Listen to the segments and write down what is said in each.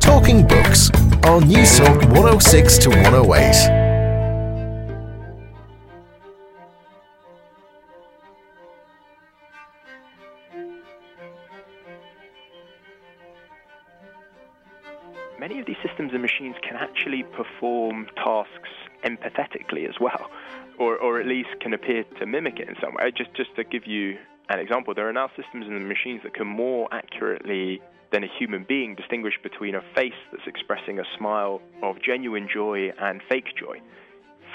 Talking Books on Newstalk 106 to 108. Many of these systems and machines can actually perform tasks empathetically as well, or at least can appear to mimic it in some way. Just to give you an example, there are now systems and machines that can more accurately than a human being distinguish between a face that's expressing a smile of genuine joy and fake joy,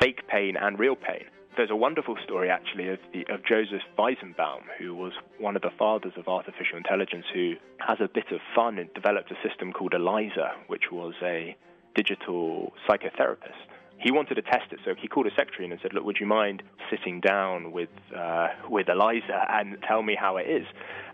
fake pain and real pain. There's a wonderful story, actually, of Joseph Weizenbaum, who was one of the fathers of artificial intelligence, who, as a bit of fun, developed a system called ELIZA, which was a digital psychotherapist. He wanted to test it, so he called a secretary and said, "Look, would you mind sitting down with ELIZA and tell me how it is?"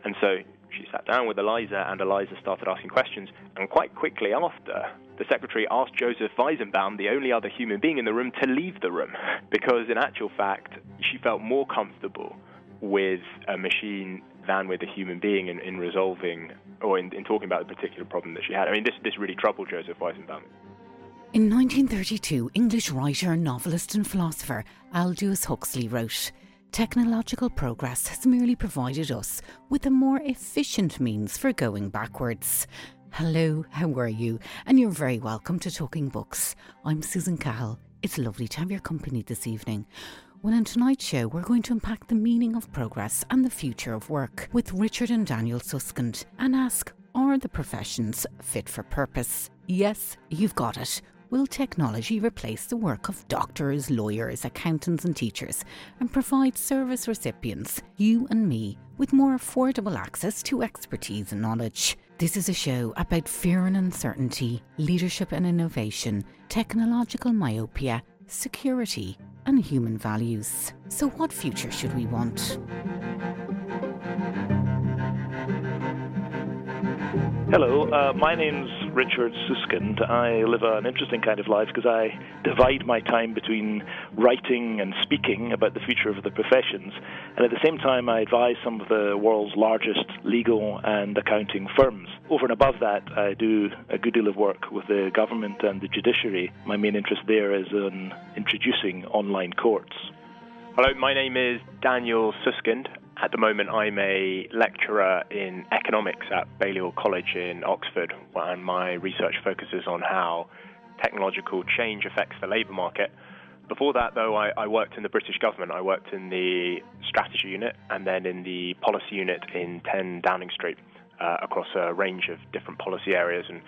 And so she sat down with ELIZA, and ELIZA started asking questions. And quite quickly after, the secretary asked Joseph Weizenbaum, the only other human being in the room, to leave the room, because in actual fact, she felt more comfortable with a machine than with a human being in resolving or in talking about the particular problem that she had. I mean, this really troubled Joseph Weizenbaum. In 1932, English writer, novelist and philosopher Aldous Huxley wrote, "Technological progress has merely provided us with a more efficient means for going backwards." Hello, how are you? And you're very welcome to Talking Books. I'm Susan Cahill. It's lovely to have your company this evening. Well, in tonight's show, we're going to unpack the meaning of progress and the future of work with Richard and Daniel Susskind and ask, are the professions fit for purpose? Yes, you've got it. Will technology replace the work of doctors, lawyers, accountants and teachers and provide service recipients, you and me, with more affordable access to expertise and knowledge? This is a show about fear and uncertainty, leadership and innovation, technological myopia, security and human values. So what future should we want? Hello, my name's Richard Suskind. I live an interesting kind of life because I divide my time between writing and speaking about the future of the professions, and at the same time I advise some of the world's largest legal and accounting firms. Over and above that, I do a good deal of work with the government and the judiciary. My main interest there is in introducing online courts. Hello, my name is Daniel Susskind. At the moment, I'm a lecturer in economics at Balliol College in Oxford, and my research focuses on how technological change affects the labour market. Before that, though, I worked in the British government. I worked in the strategy unit and then in the policy unit in 10 Downing Street across a range of different policy areas and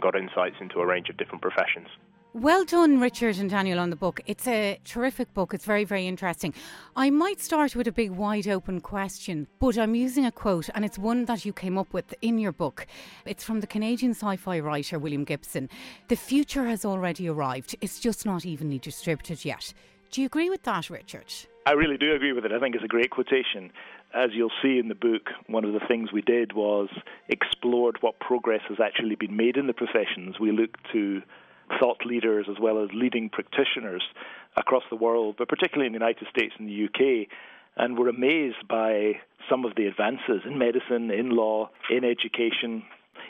got insights into a range of different professions. Well done, Richard and Daniel, on the book. It's a terrific book. It's very, very interesting. I might start with a big wide open question, but I'm using a quote and it's one that you came up with in your book. It's from the Canadian sci-fi writer William Gibson. "The future has already arrived. It's just not evenly distributed yet." Do you agree with that, Richard? I really do agree with it. I think it's a great quotation. As you'll see in the book, one of the things we did was explored what progress has actually been made in the professions. We looked to thought leaders as well as leading practitioners across the world, but particularly in the United States and the UK, and were amazed by some of the advances in medicine, in law, in education,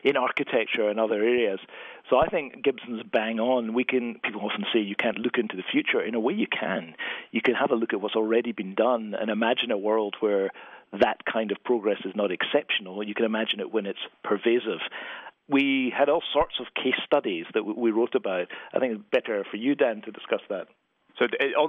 in architecture and other areas. So I think Gibson's bang on. People often say you can't look into the future. In a way you can. You can have a look at what's already been done and imagine a world where that kind of progress is not exceptional. You can imagine it when it's pervasive. We had all sorts of case studies that we wrote about. I think it's better for you, Dan, to discuss that. So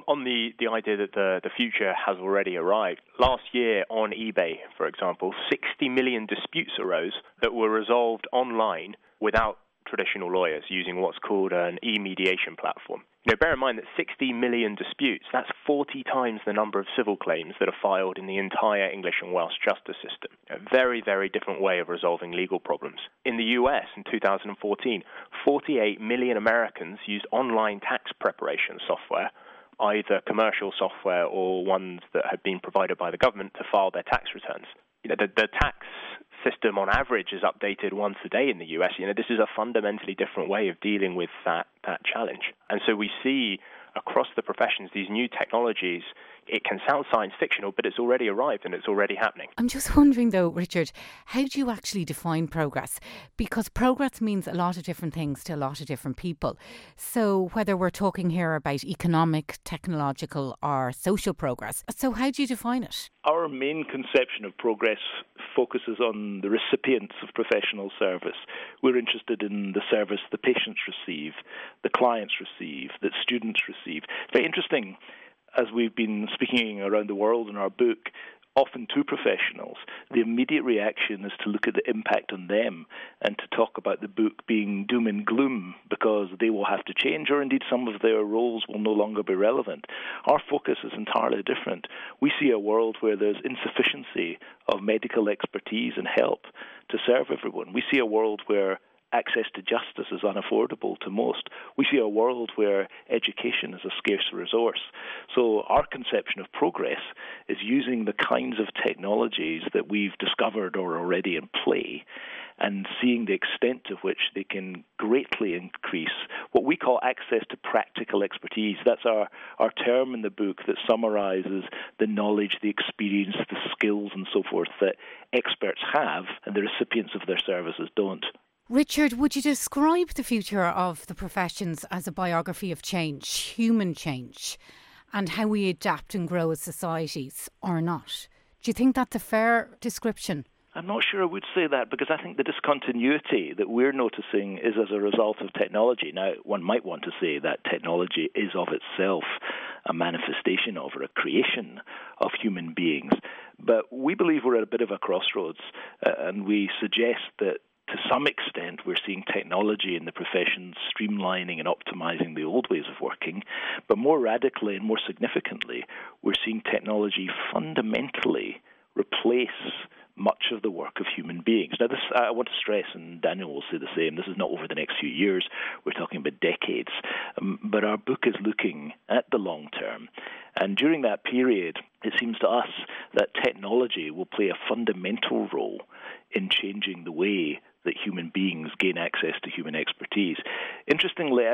on the idea that the future has already arrived, last year on eBay, for example, 60 million disputes arose that were resolved online without traditional lawyers using what's called an e-mediation platform. You know, bear in mind that 60 million disputes, that's 40 times the number of civil claims that are filed in the entire English and Welsh justice system. A very, very different way of resolving legal problems. In the US in 2014, 48 million Americans used online tax preparation software, either commercial software or ones that had been provided by the government, to file their tax returns. You know, the tax system on average is updated once a day in the US. You know, this is a fundamentally different way of dealing with that challenge. And so we see across the professions these new technologies it can sound science fictional, but it's already arrived and it's already happening. I'm just wondering though, Richard, how do you actually define progress? Because progress means a lot of different things to a lot of different people. So whether we're talking here about economic, technological or social progress, so how do you define it? Our main conception of progress focuses on the recipients of professional service. We're interested in the service the patients receive, the clients receive, that students receive. It's very interesting, as we've been speaking around the world in our book, often to professionals, the immediate reaction is to look at the impact on them and to talk about the book being doom and gloom because they will have to change or indeed some of their roles will no longer be relevant. Our focus is entirely different. We see a world where there's insufficiency of medical expertise and help to serve everyone. We see a world where access to justice is unaffordable to most. We see a world where education is a scarce resource. So our conception of progress is using the kinds of technologies that we've discovered or already in play and seeing the extent to which they can greatly increase what we call access to practical expertise. That's our term in the book that summarizes the knowledge, the experience, the skills and so forth that experts have and the recipients of their services don't. Richard, would you describe the future of the professions as a biography of change, human change, and how we adapt and grow as societies or not? Do you think that's a fair description? I'm not sure I would say that because I think the discontinuity that we're noticing is as a result of technology. Now, one might want to say that technology is of itself a manifestation of or a creation of human beings. But we believe we're at a bit of a crossroads, and we suggest that to some extent, we're seeing technology in the profession streamlining and optimizing the old ways of working, but more radically and more significantly, we're seeing technology fundamentally replace much of the work of human beings. Now, this I want to stress, and Daniel will say the same, this is not over the next few years, we're talking about decades, but our book is looking at the long term. And during that period, it seems to us that technology will play a fundamental role in changing the way that human beings gain access to human expertise. Interestingly,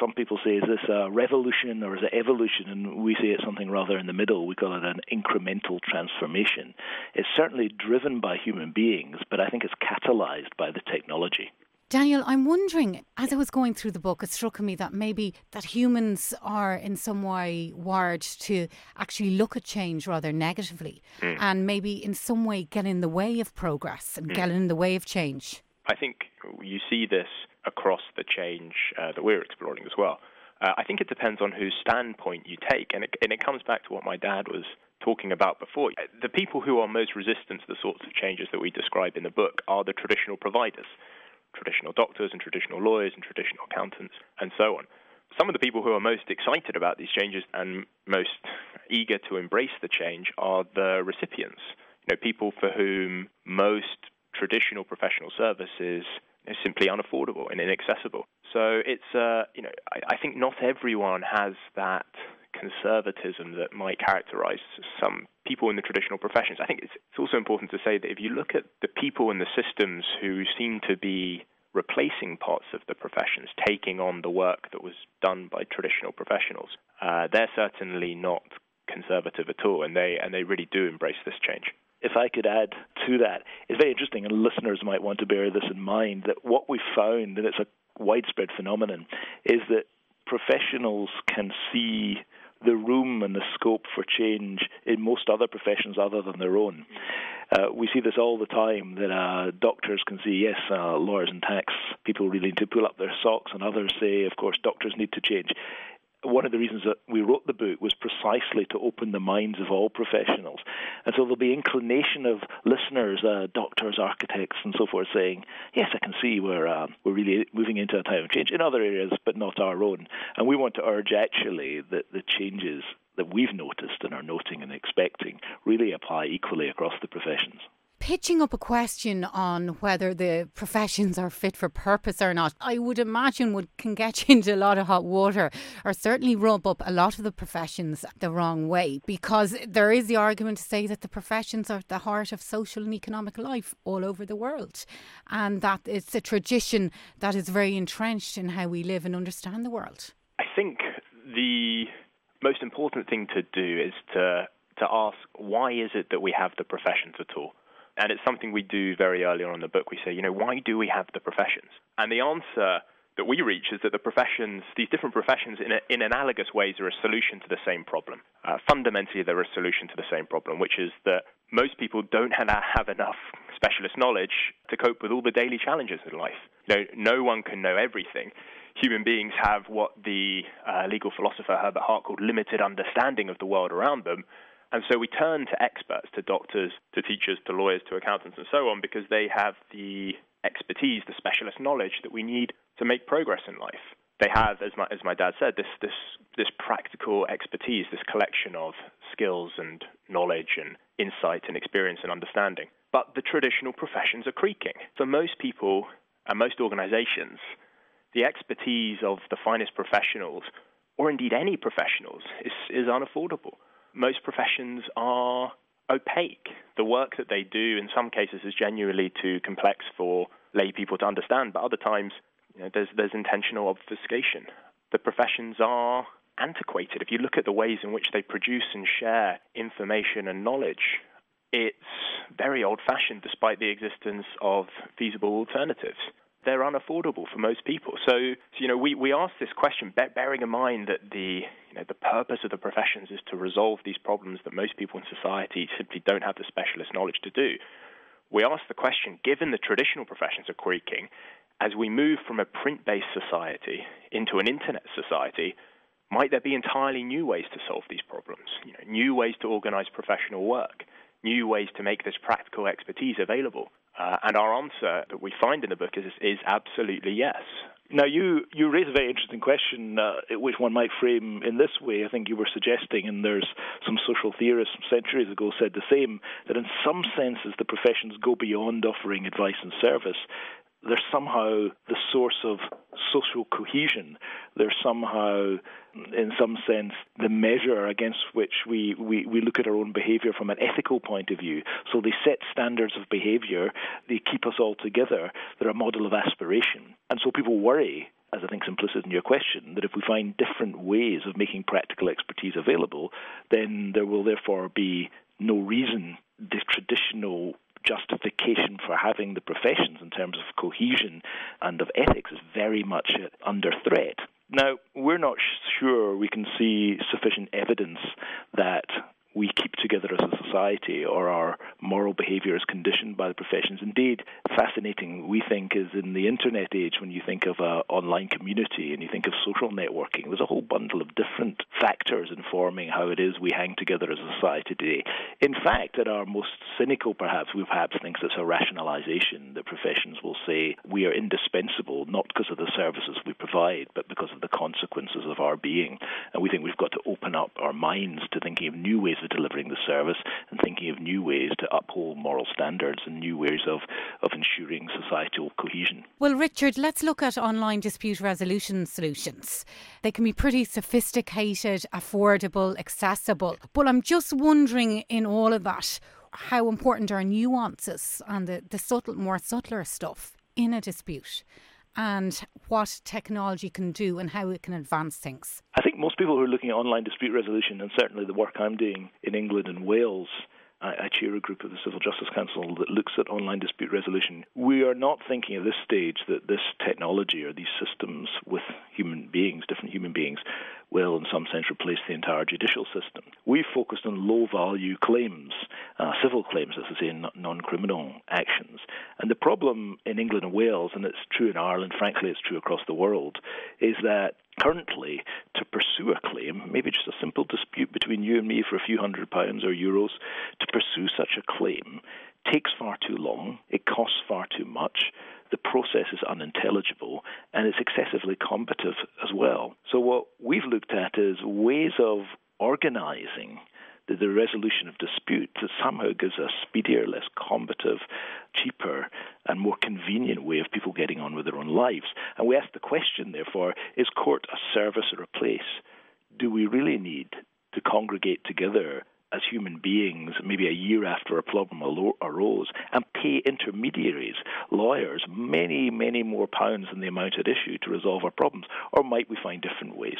some people say, is this a revolution or is it evolution? And we say it's something rather in the middle. We call it an incremental transformation. It's certainly driven by human beings, but I think it's catalyzed by the technology. Daniel, I'm wondering, as I was going through the book, it struck me that maybe that humans are in some way wired to actually look at change rather negatively and maybe in some way get in the way of progress and get in the way of change. I think you see this across the change that we're exploring as well. I think it depends on whose standpoint you take, and it comes back to what my dad was talking about before. The people who are most resistant to the sorts of changes that we describe in the book are the traditional providers. Traditional doctors and traditional lawyers and traditional accountants and so on. Some of the people who are most excited about these changes and most eager to embrace the change are the recipients, people for whom most traditional professional services is simply unaffordable and inaccessible. So it's, I think not everyone has that conservatism that might characterize some people in the traditional professions. I think it's also important to say that if you look at the people in the systems who seem to be replacing parts of the professions, taking on the work that was done by traditional professionals, they're certainly not conservative at all, and they really do embrace this change. If I could add to that, it's very interesting, and listeners might want to bear this in mind, that what we found, and it's a widespread phenomenon, is that professionals can see the room and the scope for change in most other professions other than their own. We see this all the time, that doctors can see, yes, lawyers and tax people really need to pull up their socks, and others say, of course, doctors need to change. One of the reasons that we wrote the book was precisely to open the minds of all professionals. And so there'll be inclination of listeners, doctors, architects and so forth saying, yes, I can see we're really moving into a time of change in other areas, but not our own. And we want to urge actually that the changes that we've noticed and are noting and expecting really apply equally across the professions. Pitching up a question on whether the professions are fit for purpose or not, I would imagine can get you into a lot of hot water, or certainly rub up a lot of the professions the wrong way, because there is the argument to say that the professions are at the heart of social and economic life all over the world, and that it's a tradition that is very entrenched in how we live and understand the world. I think the most important thing to do is to ask, why is it that we have the professions at all? And it's something we do very early on in the book. We say, you know, why do we have the professions? And the answer that we reach is that the professions, these different professions in analogous ways are a solution to the same problem. Fundamentally, they're a solution to the same problem, which is that most people don't have enough specialist knowledge to cope with all the daily challenges in life. You know, no one can know everything. Human beings have what the legal philosopher Herbert Hart called limited understanding of the world around them. And so we turn to experts, to doctors, to teachers, to lawyers, to accountants, and so on, because they have the expertise, the specialist knowledge that we need to make progress in life. They have, as my dad said, this practical expertise, this collection of skills and knowledge and insight and experience and understanding. But the traditional professions are creaking. For most people and most organizations, the expertise of the finest professionals, or indeed any professionals, is unaffordable. Most professions are opaque. The work that they do in some cases is genuinely too complex for lay people to understand, but other times, you know, there's intentional obfuscation. The professions are antiquated. If you look at the ways in which they produce and share information and knowledge, it's very old-fashioned despite the existence of feasible alternatives. They're unaffordable for most people. So you know, we ask this question, bearing in mind that the purpose of the professions is to resolve these problems that most people in society simply don't have the specialist knowledge to do. We ask the question, given the traditional professions are creaking, as we move from a print-based society into an internet society, might there be entirely new ways to solve these problems? You know, new ways to organize professional work, new ways to make this practical expertise available. And our answer that we find in the book is absolutely yes. Now, you raise a very interesting question, which one might frame in this way. I think you were suggesting, and there's some social theorists from centuries ago said the same, that in some senses the professions go beyond offering advice and service. They're somehow the source of social cohesion. They're somehow, in some sense, the measure against which we look at our own behavior from an ethical point of view. So they set standards of behavior. They keep us all together. They're a model of aspiration. And so people worry, as I think is implicit in your question, that if we find different ways of making practical expertise available, then there will therefore be no reason the traditional justification for having the professions in terms of cohesion and of ethics is very much under threat. Now, we're not sure we can see sufficient evidence that we keep together as a society or our moral behavior is conditioned by the professions. Indeed, fascinating, we think, is in the internet age when you think of an online community and you think of social networking. There's a whole bundle of different factors informing how it is we hang together as a society today. In fact, at our most cynical, we think it's a rationalization. The professions will say we are indispensable, not because of the services we provide, but because of the consequences of our being. And we think we've got to open up our minds to thinking of new ways of delivering the service and thinking of new ways to uphold moral standards and new ways of ensuring societal cohesion. Well, Richard, let's look at online dispute resolution solutions. They can be pretty sophisticated, affordable, accessible. But I'm just wondering, in all of that, how important are nuances and the subtle, more subtler stuff in a dispute, and what technology can do and how it can advance things? I think most people who are looking at online dispute resolution, and certainly the work I'm doing in England and Wales, I chair a group of the Civil Justice Council that looks at online dispute resolution. We are not thinking at this stage that this technology or these systems with human beings, different human beings, will in some sense replace the entire judicial system. We've focused on low-value claims, civil claims, as I say, non-criminal actions. And the problem in England and Wales, and it's true in Ireland, frankly it's true across the world, is that currently, to pursue a claim, maybe just a simple dispute between you and me for a few £100 or euros, to pursue such a claim takes far too long, it costs far too much, the process is unintelligible, and it's excessively combative as well. So what we've looked at is ways of organising the resolution of dispute that somehow gives a speedier, less combative, cheaper and more convenient way of people getting on with their own lives. And we ask the question, therefore, is court a service or a place? Do we really need to congregate together as human beings, maybe a year after a problem arose, and pay intermediaries, lawyers, many, many more pounds than the amount at issue to resolve our problems? Or might we find different ways?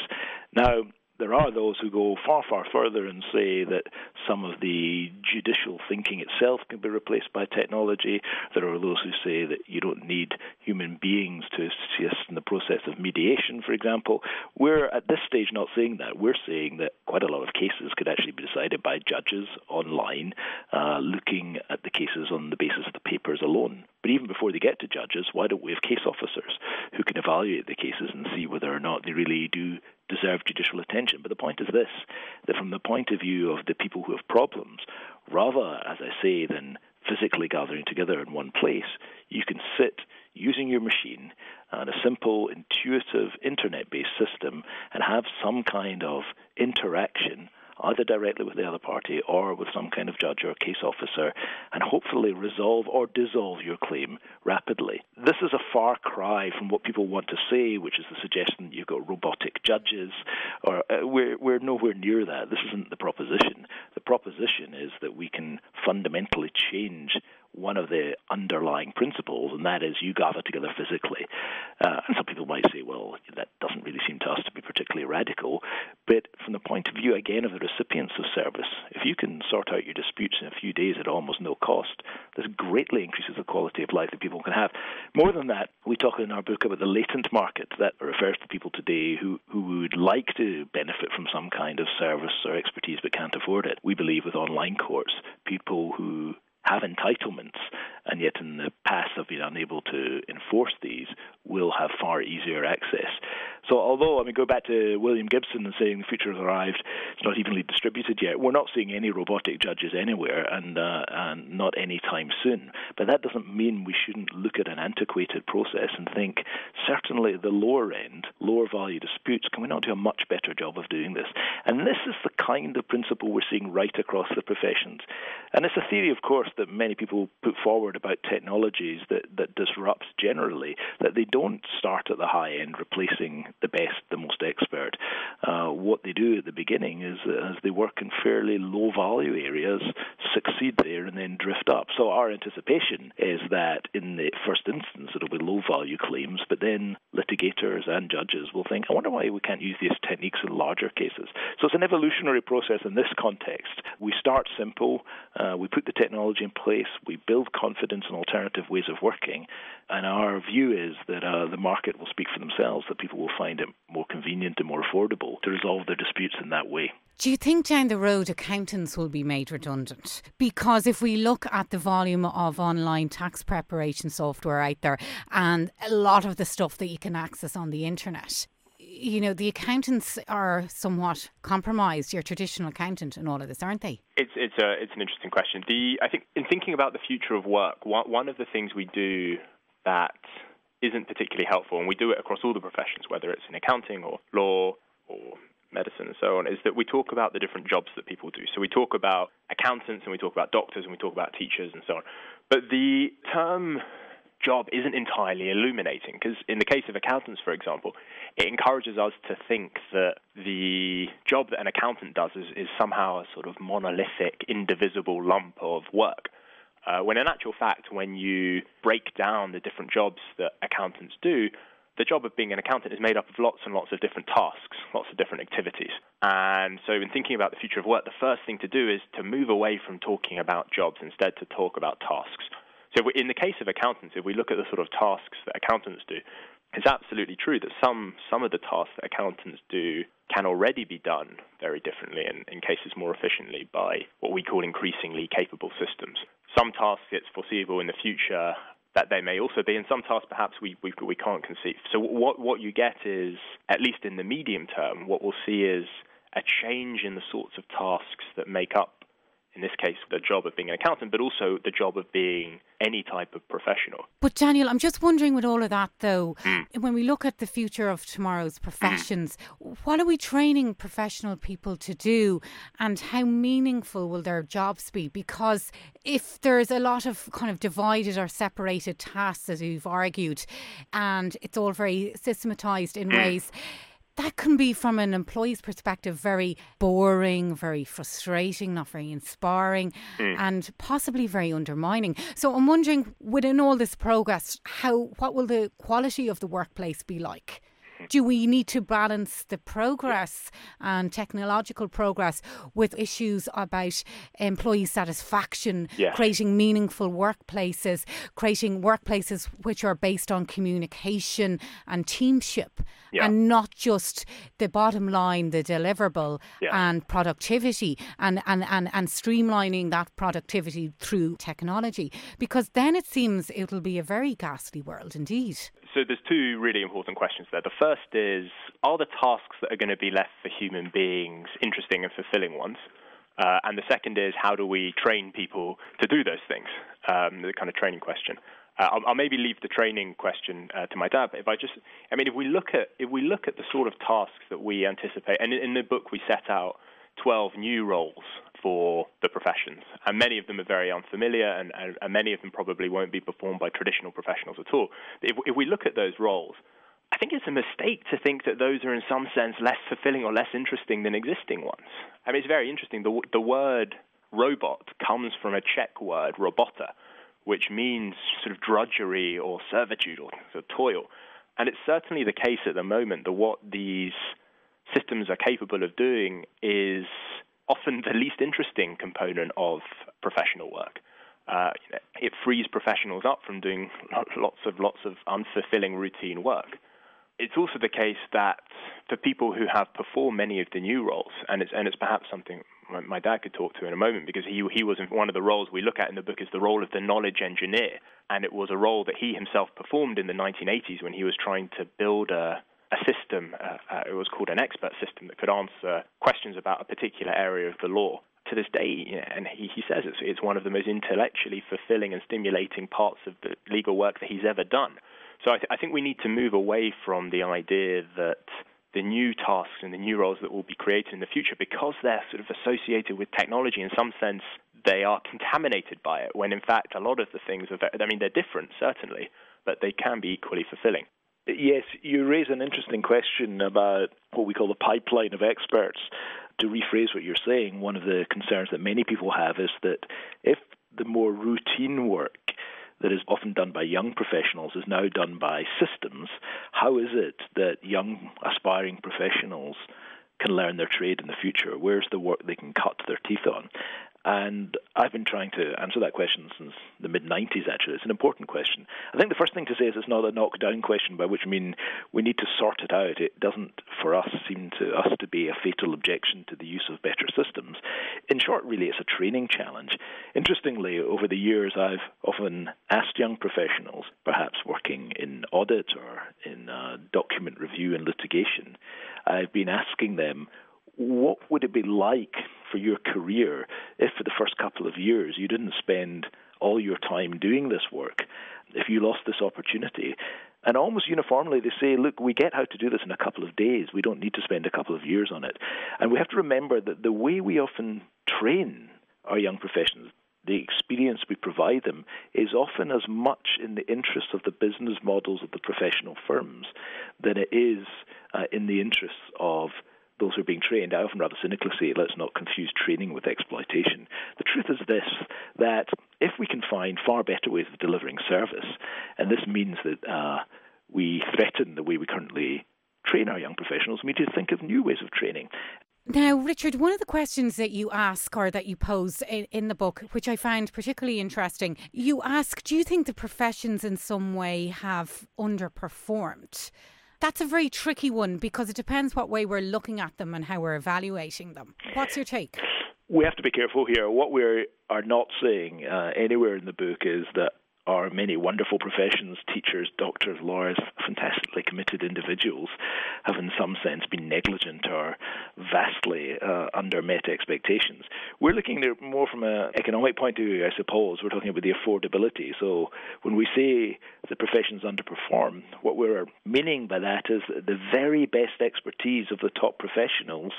Now, there are those who go far, far further and say that some of the judicial thinking itself can be replaced by technology. There are those who say that you don't need human beings to assist in the process of mediation, for example. We're at this stage not saying that. We're saying that quite a lot of cases could actually be decided by judges online, looking at the cases on the basis of the papers alone. But even before they get to judges, why don't we have case officers who can evaluate the cases and see whether or not they really do deserve judicial attention? But the point is this, that from the point of view of the people who have problems, rather, as I say, than physically gathering together in one place, you can sit using your machine and a simple, intuitive, internet-based system and have some kind of interaction either directly with the other party or with some kind of judge or case officer, and hopefully resolve or dissolve your claim rapidly. This is a far cry from what people want to say, which is the suggestion that you've got robotic judges, or we're nowhere near that. This isn't the proposition. The proposition is that we can fundamentally change one of the underlying principles, and that is you gather together physically. And some people might say, well, that doesn't really seem to us to be particularly radical. But from the point of view, again, of the recipients of service, if you can sort out your disputes in a few days at almost no cost, this greatly increases the quality of life that people can have. More than that, we talk in our book about the latent market. That refers to people today who would like to benefit from some kind of service or expertise but can't afford it. We believe with online courts, people who have entitlements, and yet in the past have been unable to enforce these, will have far easier access. So although, I mean, go back to William Gibson and saying the future has arrived, it's not evenly distributed yet, we're not seeing any robotic judges anywhere and not any time soon. But that doesn't mean we shouldn't look at an antiquated process and think, certainly the lower end, lower value disputes, can we not do a much better job of doing this? And this is the kind of principle we're seeing right across the professions. And it's a theory, of course, that many people put forward about technologies that disrupts generally, that they don't start at the high end replacing the best, the most expert. What they do at the beginning is, as they work in fairly low-value areas, succeed there and then drift up. So our anticipation is that in the first instance it'll be low-value claims, but then litigators and judges will think, I wonder why we can't use these techniques in larger cases. So it's an evolutionary process in this context. We start simple, we put the technology in place, we build confidence in alternative ways of working, and our view is that the market will speak for themselves, that people will find it more convenient and more affordable to resolve their disputes in that way. Do you think down the road accountants will be made redundant? Because if we look at the volume of online tax preparation software out there and a lot of the stuff that you can access on the internet, you know, the accountants are somewhat compromised, your traditional accountant and all of this, aren't they? It's an interesting question. I think in thinking about the future of work, one of the things we do that isn't particularly helpful, and we do it across all the professions, whether it's in accounting or law or medicine and so on, is that we talk about the different jobs that people do. So we talk about accountants and we talk about doctors and we talk about teachers and so on. But the term job isn't entirely illuminating, because in the case of accountants, for example, it encourages us to think that the job that an accountant does is somehow a sort of monolithic, indivisible lump of work. When in actual fact, when you break down the different jobs that accountants do, the job of being an accountant is made up of lots and lots of different tasks, lots of different activities. And so in thinking about the future of work, the first thing to do is to move away from talking about jobs, instead to talk about tasks. So in the case of accountants, if we look at the sort of tasks that accountants do, it's absolutely true that some of the tasks that accountants do can already be done very differently and in cases more efficiently by what we call increasingly capable systems. Some tasks it's foreseeable in the future that they may also be, and some tasks perhaps we can't conceive. So what you get is, at least in the medium term, what we'll see is a change in the sorts of tasks that make up, in this case, the job of being an accountant, but also the job of being any type of professional. But Daniel, I'm just wondering with all of that, though, when we look at the future of tomorrow's professions, what are we training professional people to do, and how meaningful will their jobs be? Because if there's a lot of kind of divided or separated tasks, as you've argued, and it's all very systematized in ways, that can be, from an employee's perspective, very boring, very frustrating, not very inspiring, and possibly very undermining. So I'm wondering, within all this progress, what will the quality of the workplace be like? Do we need to balance the progress and technological progress with issues about employee satisfaction, creating meaningful workplaces, creating workplaces which are based on communication and teamship, and not just the bottom line, the deliverable and productivity and streamlining that productivity through technology? Because then it seems it'll be a very ghastly world indeed. So there's two really important questions there. The first is, are the tasks that are going to be left for human beings interesting and fulfilling ones? And the second is, how do we train people to do those things? The kind of training question. I'll maybe leave the training question to my dad. But if we look at the sort of tasks that we anticipate, and in the book we set out 12 new roles for the professions, and many of them are very unfamiliar, and many of them probably won't be performed by traditional professionals at all. If we look at those roles, I think it's a mistake to think that those are in some sense less fulfilling or less interesting than existing ones. I mean, it's very interesting. The word robot comes from a Czech word, robota, which means sort of drudgery or servitude or sort of toil. And it's certainly the case at the moment that what these systems are capable of doing is often the least interesting component of professional work. It frees professionals up from doing lots of unfulfilling routine work. It's also the case that for people who have performed many of the new roles, and it's perhaps something my dad could talk to in a moment, because he was in one of the roles we look at in the book is the role of the knowledge engineer, and it was a role that he himself performed in the 1980s when he was trying to build a system, it was called an expert system, that could answer questions about a particular area of the law. To this day, and he says it's one of the most intellectually fulfilling and stimulating parts of the legal work that he's ever done. So I think we need to move away from the idea that the new tasks and the new roles that will be created in the future, because they're sort of associated with technology in some sense, they are contaminated by it, when in fact a lot of the things are they're different, certainly, but they can be equally fulfilling. Yes, you raise an interesting question about what we call the pipeline of experts. To rephrase what you're saying, one of the concerns that many people have is that if the more routine work that is often done by young professionals is now done by systems, how is it that young aspiring professionals can learn their trade in the future? Where's the work they can cut their teeth on? And I've been trying to answer that question since the mid-90s, actually. It's an important question. I think the first thing to say is it's not a knock-down question, by which I mean we need to sort it out. It doesn't, for us, seem to us to be a fatal objection to the use of better systems. In short, really, it's a training challenge. Interestingly, over the years, I've often asked young professionals, perhaps working in audit or in document review and litigation, I've been asking them, what would it be like for your career if for the first couple of years you didn't spend all your time doing this work, if you lost this opportunity? And almost uniformly they say, look, we get how to do this in a couple of days. We don't need to spend a couple of years on it. And we have to remember that the way we often train our young professionals, the experience we provide them, is often as much in the interests of the business models of the professional firms than it is in the interests of those who are being trained. I often rather cynically say, let's not confuse training with exploitation. The truth is this, that if we can find far better ways of delivering service, and this means that we threaten the way we currently train our young professionals, we need to think of new ways of training. Now, Richard, one of the questions that you ask, or that you pose in the book, which I found particularly interesting, you ask, do you think the professions in some way have underperformed? That's a very tricky one, because it depends what way we're looking at them and how we're evaluating them. What's your take? We have to be careful here. What we are not saying anywhere in the book is that our many wonderful professions, teachers, doctors, lawyers, fantastically committed individuals, have in some sense been negligent or vastly under-met expectations. We're looking at it more from an economic point of view, I suppose. We're talking about the affordability. So when we say the professions underperform, what we're meaning by that is that the very best expertise of the top professionals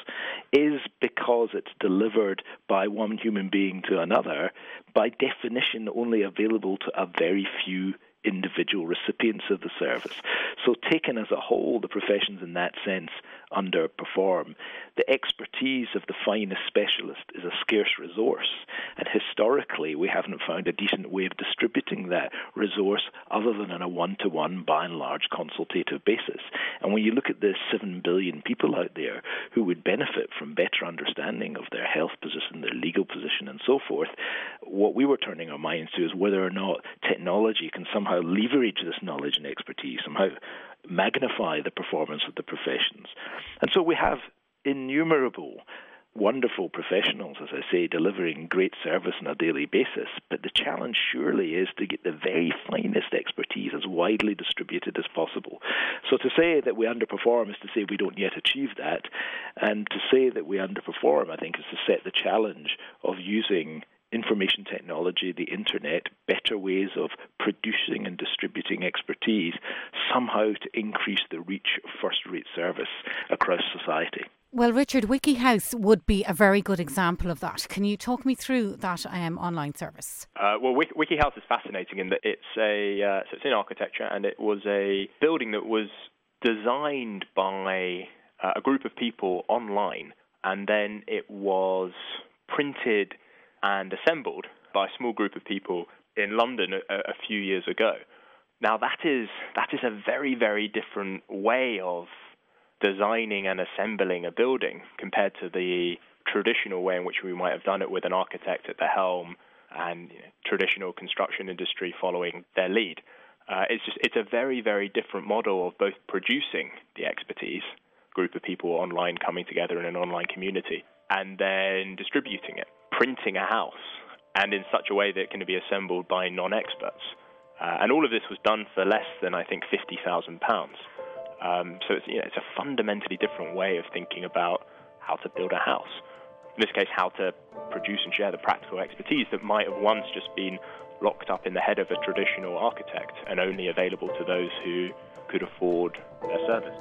is, because it's delivered by one human being to another, by definition only available to a very few individual recipients of the service. So taken as a whole, the professions in that sense underperform. The expertise of the finest specialist is a scarce resource, and historically we haven't found a decent way of distributing that resource other than on a one-to-one, by and large, consultative basis. And when you look at the 7 billion people out there who would benefit from better understanding of their health position, their legal position, and so forth, what we were turning our minds to is whether or not technology can somehow leverage this knowledge and expertise, somehow magnify the performance of the professions. And so we have innumerable wonderful professionals, as I say, delivering great service on a daily basis. But the challenge surely is to get the very finest expertise as widely distributed as possible. So to say that we underperform is to say we don't yet achieve that. And to say that we underperform, I think, is to set the challenge of using information technology, the internet, better ways of producing and distributing expertise, somehow to increase the reach of first-rate service across society. Well, Richard, WikiHouse would be a very good example of that. Can you talk me through that online service? Well, WikiHouse is fascinating in that it's in architecture, and it was a building that was designed by a group of people online, and then it was printed and assembled by a small group of people in London a few years ago. Now, that is a very, very different way of designing and assembling a building compared to the traditional way in which we might have done it with an architect at the helm and traditional construction industry following their lead. It's a very, very different model of both producing the expertise, group of people online coming together in an online community, and then distributing it, printing a house, and in such a way that it can be assembled by non-experts. And all of this was done for less than, I think, £50,000. So it's a fundamentally different way of thinking about how to build a house. In this case, how to produce and share the practical expertise that might have once just been locked up in the head of a traditional architect and only available to those who could afford their service.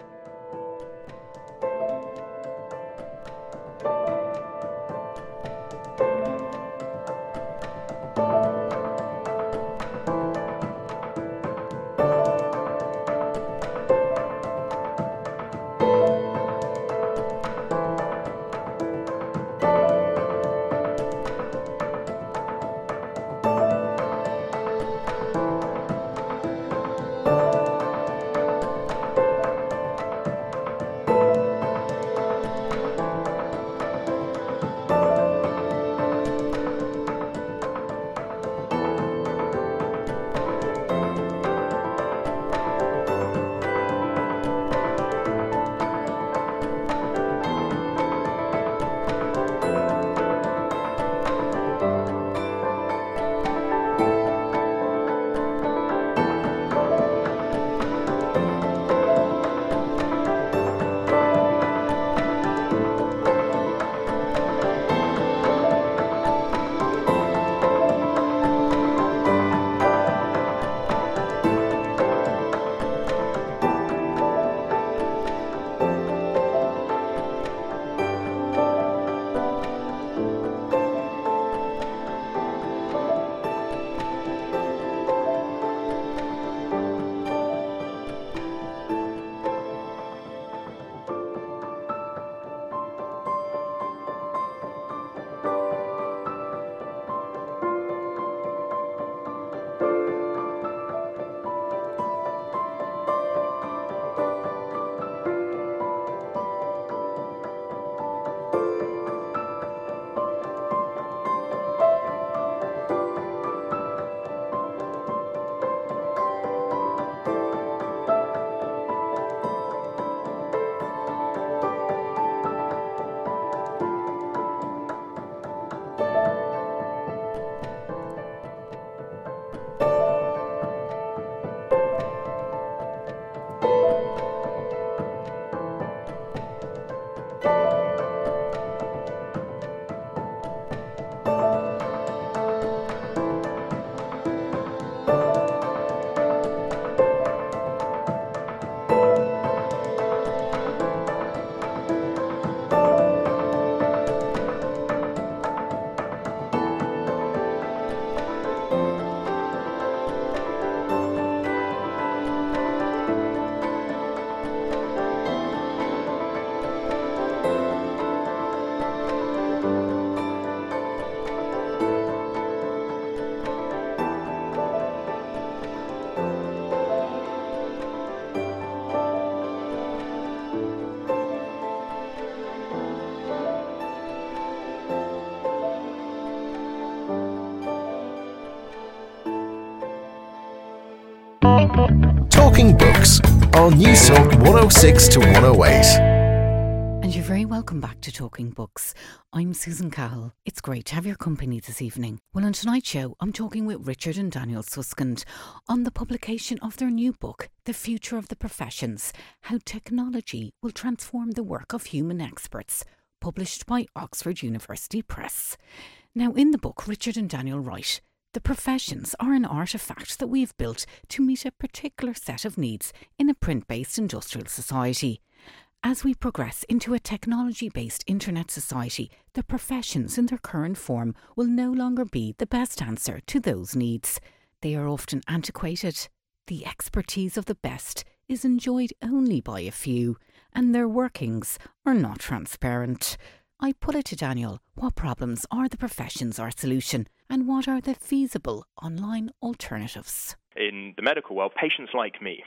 on Newstalk 106 to 108. And you're very welcome back to Talking Books. I'm Susan Cahill. It's great to have your company this evening. Well, on tonight's show, I'm talking with Richard and Daniel Susskind on the publication of their new book, The Future of the Professions, How Technology Will Transform the Work of Human Experts, published by Oxford University Press. Now, in the book, Richard and Daniel write, the professions are an artefact that we've built to meet a particular set of needs in a print-based industrial society. As we progress into a technology-based internet society, the professions in their current form will no longer be the best answer to those needs. They are often antiquated. The expertise of the best is enjoyed only by a few, and their workings are not transparent. I put it to Daniel, what problems are the professions our solution, and what are the feasible online alternatives? In the medical world, Patients Like Me,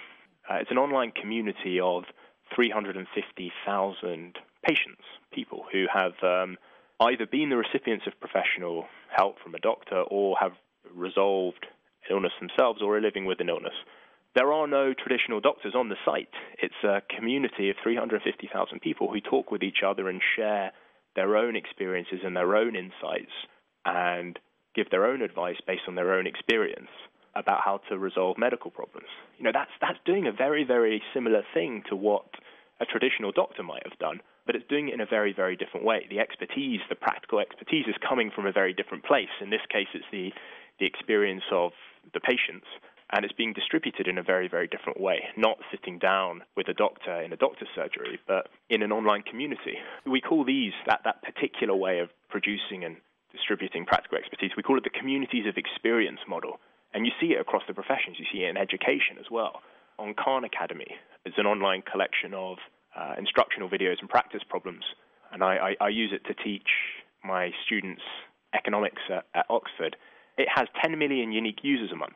it's an online community of 350,000 patients, people who have either been the recipients of professional help from a doctor or have resolved illness themselves or are living with an illness. There are no traditional doctors on the site. It's a community of 350,000 people who talk with each other and share their own experiences and their own insights and give their own advice based on their own experience about how to resolve medical problems. You know, that's doing a very, very similar thing to what a traditional doctor might have done, but it's doing it in a very, very different way. The expertise, the practical expertise is coming from a very different place. In this case, it's the experience of the patients, and it's being distributed in a very, very different way, not sitting down with a doctor in a doctor's surgery, but in an online community. We call these, that particular way of producing and distributing practical expertise, we call it the communities of experience model. And you see it across the professions. You see it in education as well. On Khan Academy, it's an online collection of instructional videos and practice problems. And I use it to teach my students economics at Oxford. It has 10 million unique users a month.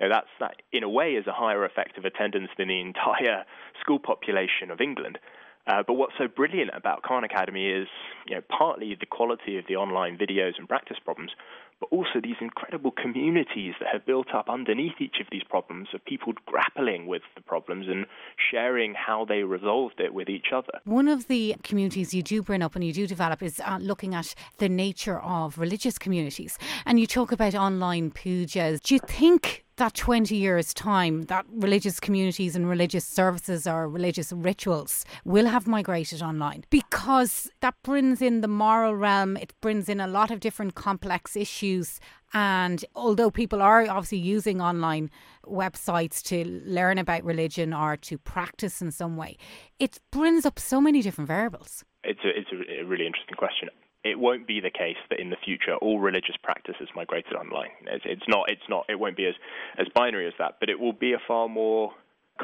Now that, in a way, is a higher effective attendance than the entire school population of England. But what's so brilliant about Khan Academy is, you know, partly the quality of the online videos and practice problems, but also these incredible communities that have built up underneath each of these problems of people grappling with the problems and sharing how they resolved it with each other. One of the communities you do bring up and you do develop is looking at the nature of religious communities. And you talk about online pujas. Do you think that 20 years' time, that religious communities and religious services or religious rituals will have migrated online? Because that brings in the moral realm, it brings in a lot of different complex issues. And although people are obviously using online websites to learn about religion or to practice in some way, it brings up so many different variables. It's a really interesting question. It won't be the case that in the future all religious practice is migrated online. It's not. It won't be as binary as that, but it will be a far more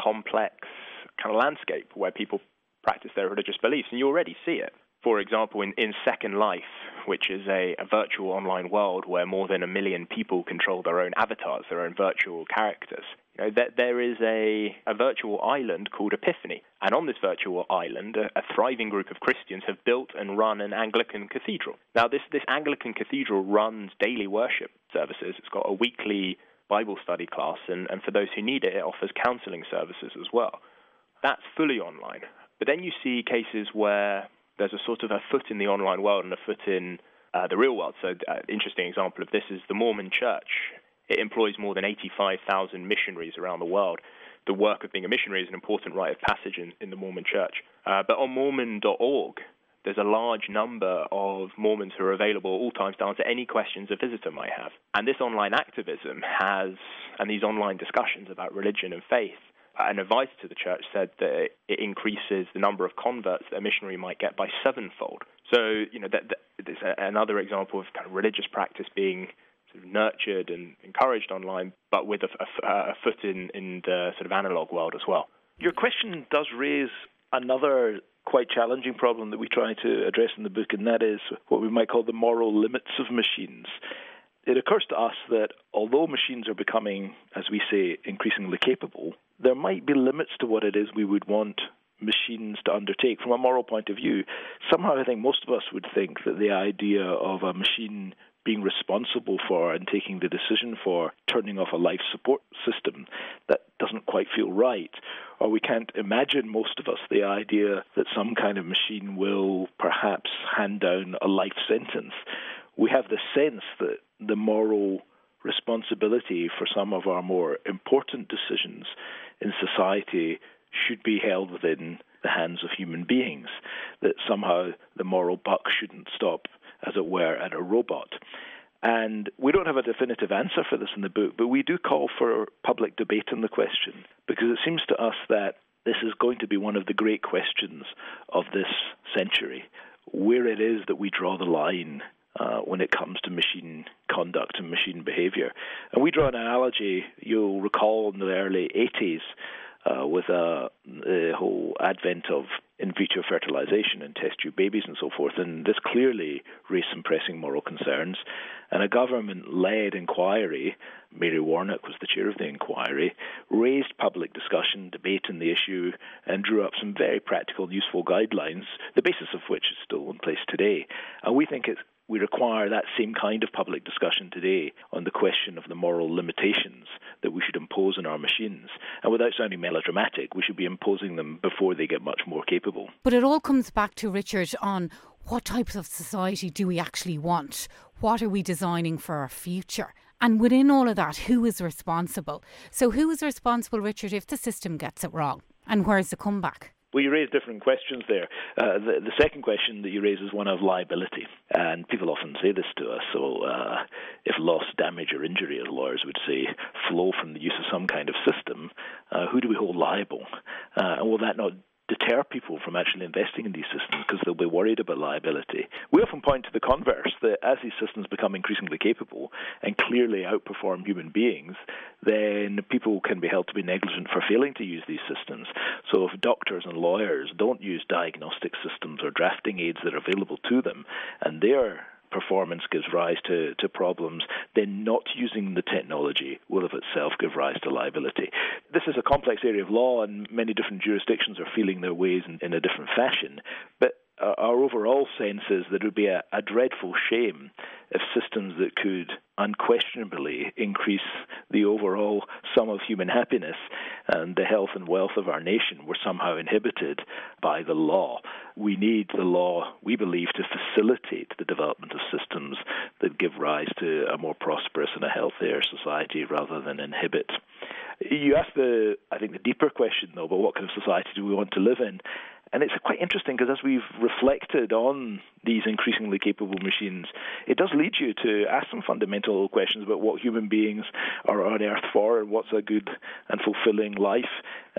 complex kind of landscape where people practice their religious beliefs, and you already see it. For example, in Second Life, which is a virtual online world where more than 1 million people control their own avatars, their own virtual characters, you know, there is a virtual island called Epiphany. And on this virtual island, a thriving group of Christians have built and run an Anglican cathedral. Now, this Anglican cathedral runs daily worship services. It's got a weekly Bible study class, and for those who need it, it offers counseling services as well. That's fully online. But then you see cases where there's a sort of a foot in the online world and a foot in the real world. So an interesting example of this is the Mormon Church. It employs more than 85,000 missionaries around the world. The work of being a missionary is an important rite of passage in the Mormon Church. But on mormon.org, there's a large number of Mormons who are available at all times to answer any questions a visitor might have. And this online activism and these online discussions about religion and faith, an advice to the church said that it increases the number of converts that a missionary might get by sevenfold. So, you know, that's another example of kind of religious practice being sort of nurtured and encouraged online, but with a foot in the sort of analog world as well. Your question does raise another quite challenging problem that we try to address in the book, and that is what we might call the moral limits of machines. It occurs to us that although machines are becoming, as we say, increasingly capable, there might be limits to what it is we would want machines to undertake from a moral point of view. Somehow I think most of us would think that the idea of a machine being responsible for and taking the decision for turning off a life support system, that doesn't quite feel right. Or we can't imagine, most of us, the idea that some kind of machine will perhaps hand down a life sentence. We have the sense that the moral responsibility for some of our more important decisions in society should be held within the hands of human beings, that somehow the moral buck shouldn't stop, as it were, at a robot. And we don't have a definitive answer for this in the book, but we do call for public debate on the question, because it seems to us that this is going to be one of the great questions of this century, where it is that we draw the line when it comes to machine conduct and machine behavior. And we draw an analogy, you'll recall, in the early 80s, with the whole advent of in vitro fertilization and test tube babies and so forth. And this clearly raised some pressing moral concerns. And a government-led inquiry, Mary Warnock was the chair of the inquiry, raised public discussion, debate on the issue, and drew up some very practical and useful guidelines, the basis of which is still in place today. And we think we require that same kind of public discussion today on the question of the moral limitations that we should impose on our machines. And without sounding melodramatic, we should be imposing them before they get much more capable. But it all comes back to, Richard, on what types of society do we actually want? What are we designing for our future? And within all of that, who is responsible? So who is responsible, Richard, if the system gets it wrong? And where's the comeback? Well, you raise different questions there. The second question that you raise is one of liability. And people often say this to us, so if loss, damage or injury, as lawyers would say, flow from the use of some kind of system, who do we hold liable? And will that not deter people from actually investing in these systems because they'll be worried about liability? We often point to the converse, that as these systems become increasingly capable and clearly outperform human beings, then people can be held to be negligent for failing to use these systems. So if doctors and lawyers don't use diagnostic systems or drafting aids that are available to them, and their performance gives rise to problems, then not using the technology will of itself give rise to liability. This is a complex area of law, and many different jurisdictions are feeling their ways in a different fashion. But our overall sense is that it would be a dreadful shame if systems that could unquestionably increase the overall sum of human happiness and the health and wealth of our nation were somehow inhibited by the law. We need the law, we believe, to facilitate the development of systems that give rise to a more prosperous and a healthier society rather than inhibit. You asked the deeper question, though, about what kind of society do we want to live in? And it's quite interesting, because as we've reflected on these increasingly capable machines, it does lead you to ask some fundamental questions about what human beings are on Earth for, and what's a good and fulfilling life,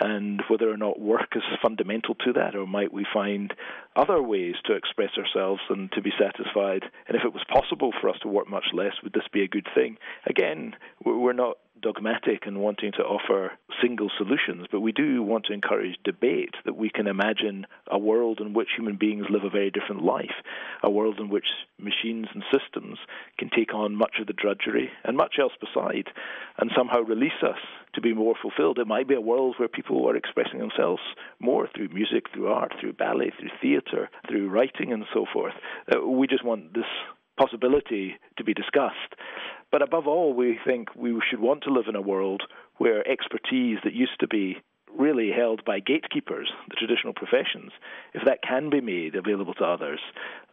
and whether or not work is fundamental to that, or might we find other ways to express ourselves and to be satisfied. And if it was possible for us to work much less, would this be a good thing? Again, we're not dogmatic and wanting to offer single solutions, but we do want to encourage debate, that we can imagine a world in which human beings live a very different life, a world in which machines and systems can take on much of the drudgery and much else beside, and somehow release us to be more fulfilled. It might be a world where people are expressing themselves more through music, through art, through ballet, through theatre, through writing and so forth. We just want this possibility to be discussed. But above all, we think we should want to live in a world where expertise that used to be really held by gatekeepers, the traditional professions, if that can be made available to others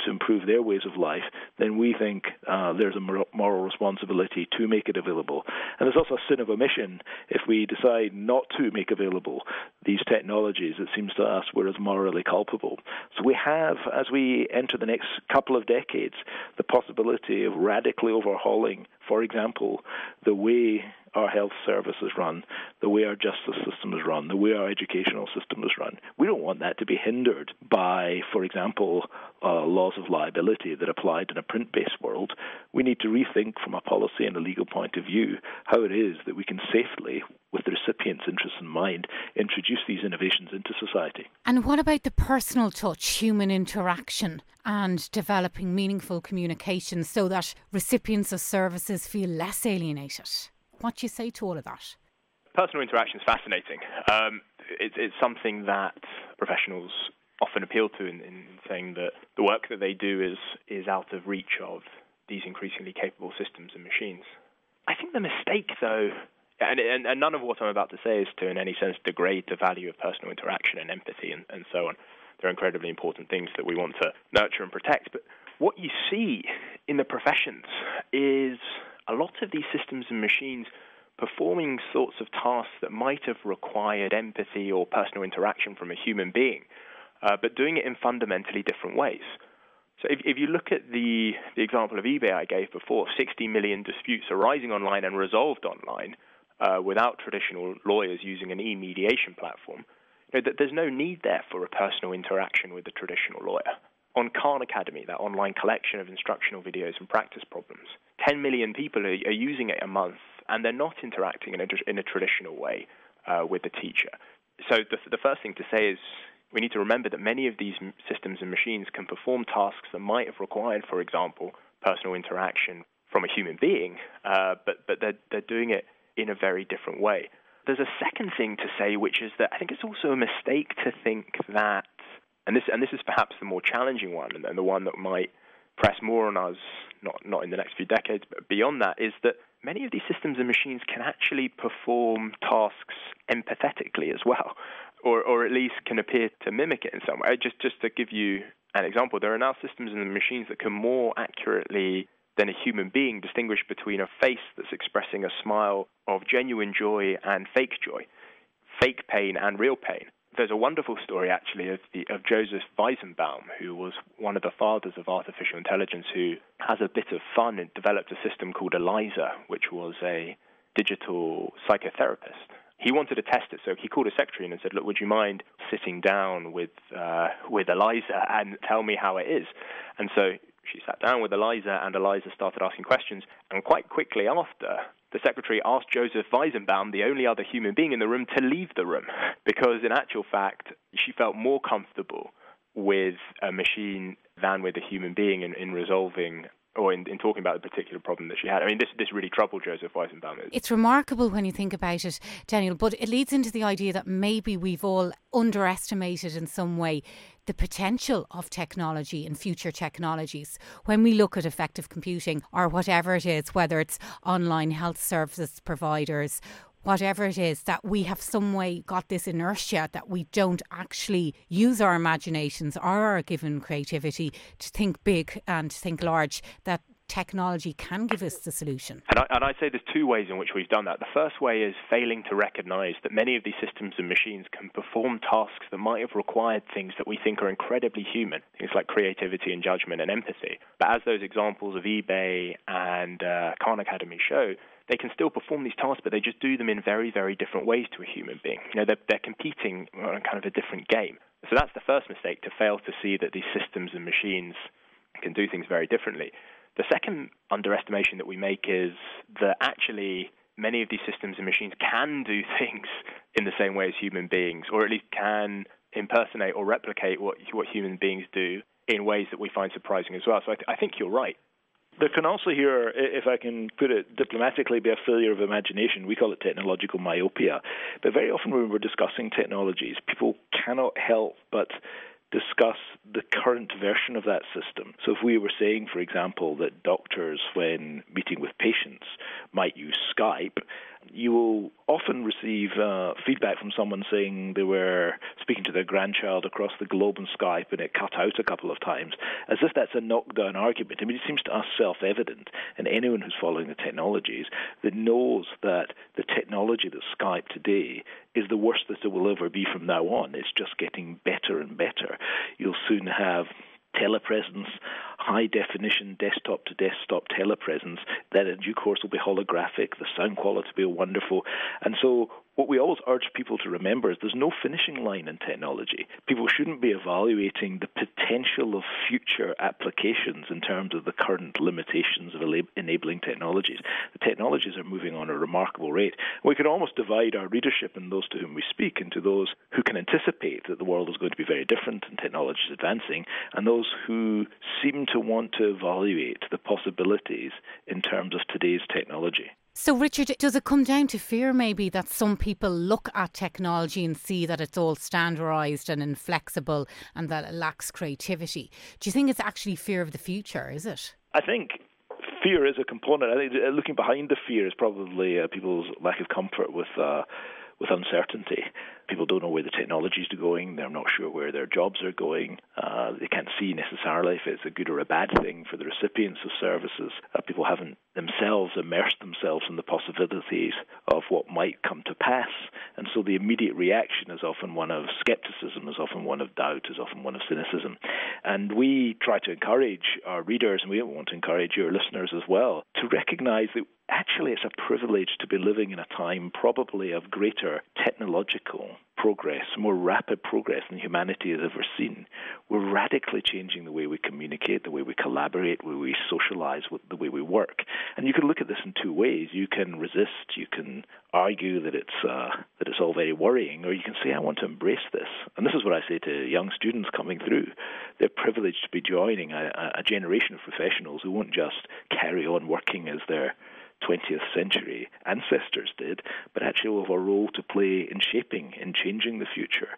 to improve their ways of life, then we think there's a moral responsibility to make it available. And there's also a sin of omission if we decide not to make available these technologies. It seems to us we're as morally culpable. So we have, as we enter the next couple of decades, the possibility of radically overhauling, for example, the way our health service is run, the way our justice system is run, the way our educational system is run. We don't want that to be hindered by, for example, laws of liability that applied in a print-based world. We need to rethink from a policy and a legal point of view how it is that we can safely, with the recipient's interests in mind, introduce these innovations into society. And what about the personal touch, human interaction, and developing meaningful communication so that recipients of services feel less alienated? What do you say to all of that? Personal interaction is fascinating. It's something that professionals often appeal to in saying that the work that they do is out of reach of these increasingly capable systems and machines. I think the mistake, though, and none of what I'm about to say is to in any sense degrade the value of personal interaction and empathy and so on. They're incredibly important things that we want to nurture and protect. But what you see in the professions is a lot of these systems and machines performing sorts of tasks that might have required empathy or personal interaction from a human being, but doing it in fundamentally different ways. So if you look at the example of eBay I gave before, 60 million disputes arising online and resolved online without traditional lawyers using an e-mediation platform, you know, there's no need there for a personal interaction with the traditional lawyer. On Khan Academy, that online collection of instructional videos and practice problems, 10 million people are using it a month, and they're not interacting in a traditional way with the teacher. So the first thing to say is we need to remember that many of these systems and machines can perform tasks that might have required, for example, personal interaction from a human being, but they're doing it in a very different way. There's a second thing to say, which is that I think it's also a mistake to think that, and this is perhaps the more challenging one and the one that might press more on us, not in the next few decades, but beyond that, is that many of these systems and machines can actually perform tasks empathetically as well, or at least can appear to mimic it in some way. Just to give you an example, there are now systems and machines that can more accurately than a human being distinguish between a face that's expressing a smile of genuine joy and fake joy, fake pain and real pain. There's a wonderful story, actually, of Joseph Weizenbaum, who was one of the fathers of artificial intelligence, who, as a bit of fun, developed a system called ELIZA, which was a digital psychotherapist. He wanted to test it, so he called a secretary in and said, "Look, would you mind sitting down with ELIZA and tell me how it is?" And so she sat down with ELIZA, and ELIZA started asking questions. And quite quickly after, the secretary asked Joseph Weizenbaum, the only other human being in the room, to leave the room because, in actual fact, she felt more comfortable with a machine than with a human being in resolving or in talking about the particular problem that she had. I mean, this really troubled Joseph Weizenbaum. It's remarkable when you think about it, Daniel, but it leads into the idea that maybe we've all underestimated in some way the potential of technology and future technologies when we look at effective computing or whatever it is, whether it's online health services providers, whatever it is, that we have some way got this inertia that we don't actually use our imaginations or our given creativity to think big and to think large, that technology can give us the solution. And I say there's two ways in which we've done that. The first way is failing to recognise that many of these systems and machines can perform tasks that might have required things that we think are incredibly human, things like creativity and judgment and empathy. But as those examples of eBay and Khan Academy show, they can still perform these tasks, but they just do them in very, very different ways to a human being. You know, they're competing on kind of a different game. So that's the first mistake, to fail to see that these systems and machines can do things very differently. The second underestimation that we make is that actually many of these systems and machines can do things in the same way as human beings, or at least can impersonate or replicate what human beings do in ways that we find surprising as well. So I think you're right. There can also here, if I can put it diplomatically, be a failure of imagination. We call it technological myopia. But very often when we're discussing technologies, people cannot help but discuss the current version of that system. So if we were saying, for example, that doctors, when meeting with patients, might use Skype, you will often receive feedback from someone saying they were speaking to their grandchild across the globe on Skype and it cut out a couple of times, as if that's a knockdown argument. I mean, it seems to us self-evident, and anyone who's following the technologies that knows that the technology that's Skype today is the worst that it will ever be from now on. It's just getting better and better. You'll soon have telepresence, high-definition desktop-to-desktop telepresence, then in due course will be holographic, the sound quality will be wonderful. And so what we always urge people to remember is there's no finishing line in technology. People shouldn't be evaluating the potential of future applications in terms of the current limitations of enabling technologies. The technologies are moving on at a remarkable rate. We can almost divide our readership and those to whom we speak into those who can anticipate that the world is going to be very different and technology is advancing, and those who seem to want to evaluate the possibilities in terms of today's technology. So, Richard, does it come down to fear maybe that some people look at technology and see that it's all standardised and inflexible and that it lacks creativity? Do you think it's actually fear of the future, is it? I think fear is a component. I think looking behind the fear is probably people's lack of comfort with uncertainty. People don't know where the technologies are going. They're not sure where their jobs are going. They can't see necessarily if it's a good or a bad thing for the recipients of services. People haven't themselves immersed themselves in the possibilities of what might come to pass. And so the immediate reaction is often one of skepticism, is often one of doubt, is often one of cynicism. And we try to encourage our readers, and we want to encourage your listeners as well, to recognize that actually it's a privilege to be living in a time probably of greater technological progress, more rapid progress than humanity has ever seen. We're radically changing the way we communicate, the way we collaborate, the way we socialize, the way we work. And you can look at this in two ways. You can resist, you can argue that it's all very worrying, or you can say, I want to embrace this. And this is what I say to young students coming through. They're privileged to be joining a generation of professionals who won't just carry on working as their 20th century ancestors did, but actually will have a role to play in shaping, in changing the future.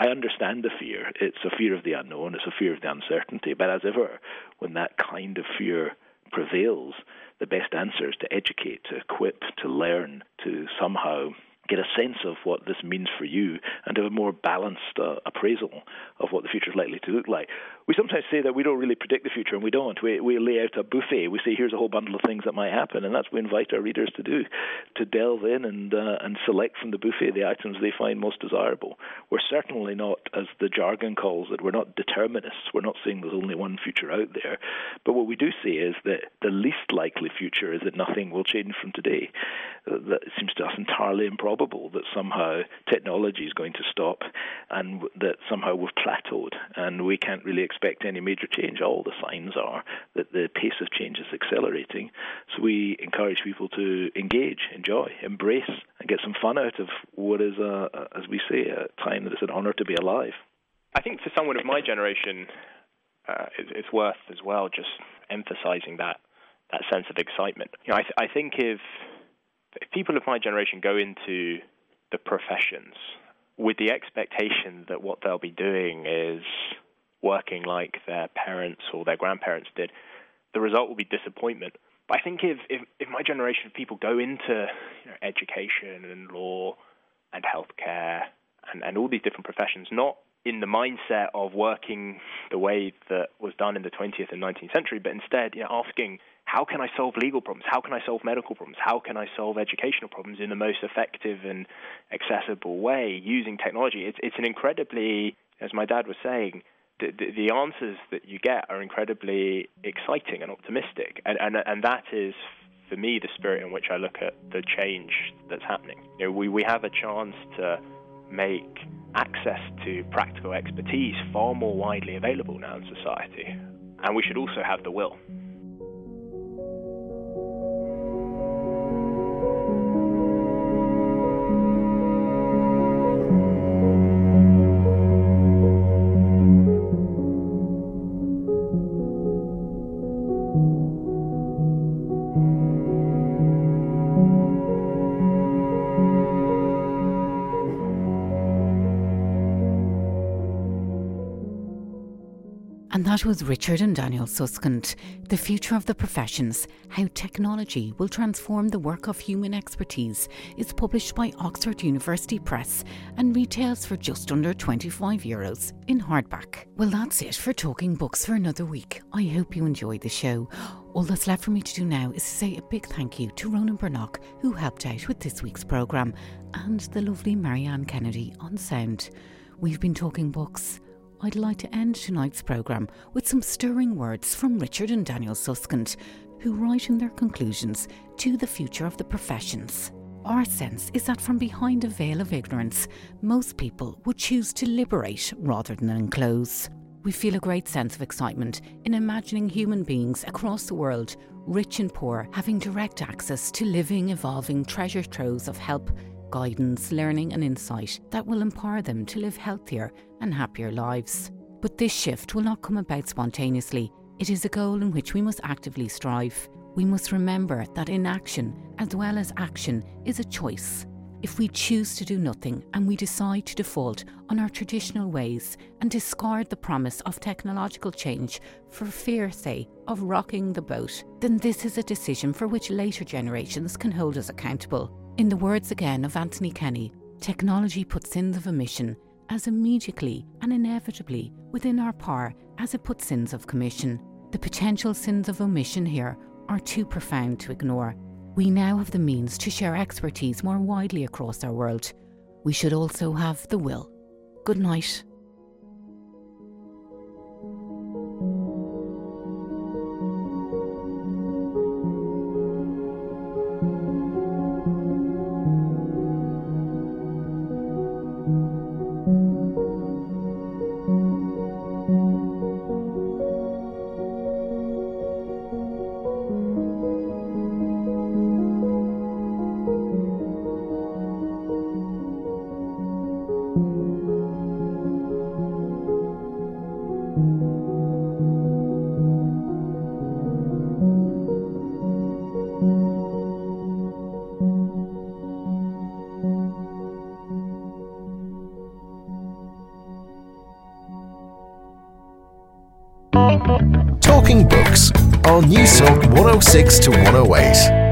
I understand the fear. It's a fear of the unknown. It's a fear of the uncertainty. But as ever, when that kind of fear prevails, the best answer is to educate, to equip, to learn, to somehow get a sense of what this means for you and have a more balanced appraisal of what the future is likely to look like. We sometimes say that we don't really predict the future, and we don't. We lay out a buffet. We say, here's a whole bundle of things that might happen, and that's what we invite our readers to do, to delve in and select from the buffet the items they find most desirable. We're certainly not, as the jargon calls it, we're not determinists. We're not saying there's only one future out there. But what we do say is that the least likely future is that nothing will change from today. That seems to us entirely improbable that somehow technology is going to stop and that somehow we've plateaued and we can't really expect any major change. All the signs are that the pace of change is accelerating. So we encourage people to engage, enjoy, embrace, and get some fun out of what is, as we say, a time that it's an honor to be alive. I think for someone of my generation, it's worth as well just emphasizing that sense of excitement. You know, I think if people of my generation go into the professions with the expectation that what they'll be doing is working like their parents or their grandparents did, the result will be disappointment. But I think if my generation of people go into education and law and healthcare and all these different professions, not in the mindset of working the way that was done in the 20th and 19th century, but instead asking, how can I solve legal problems? How can I solve medical problems? How can I solve educational problems in the most effective and accessible way using technology? It's an incredibly, as my dad was saying, the answers that you get are incredibly exciting and optimistic. And that is, for me, the spirit in which I look at the change that's happening. We have a chance to make access to practical expertise far more widely available now in society. And we should also have the will. That was Richard and Daniel Susskind, The Future of the Professions, How Technology Will Transform the Work of Human Expertise, is published by Oxford University Press and retails for just under €25 in hardback. Well, that's it for Talking Books for another week. I hope you enjoyed the show. All that's left for me to do now is to say a big thank you to Ronan Burnock, who helped out with this week's programme, and the lovely Marianne Kennedy on sound. We've been Talking Books. I'd like to end tonight's programme with some stirring words from Richard and Daniel Susskind, who write in their conclusions to The Future of the Professions. Our sense is that from behind a veil of ignorance, most people would choose to liberate rather than enclose. We feel a great sense of excitement in imagining human beings across the world, rich and poor, having direct access to living, evolving treasure troves of help, guidance, learning and insight that will empower them to live healthier and happier lives. But this shift will not come about spontaneously. It is a goal in which we must actively strive. We must remember that inaction, as well as action, is a choice. if we choose to do nothing and we decide to default on our traditional ways and discard the promise of technological change for fear, say, of rocking the boat, then this is a decision for which later generations can hold us accountable. In the words again of Anthony Kenny, technology puts sins of omission as immediately and inevitably within our power as it puts sins of commission. The potential sins of omission here are too profound to ignore. We now have the means to share expertise more widely across our world. We should also have the will. Good night. Talking Books on Newstalk 106 to 108.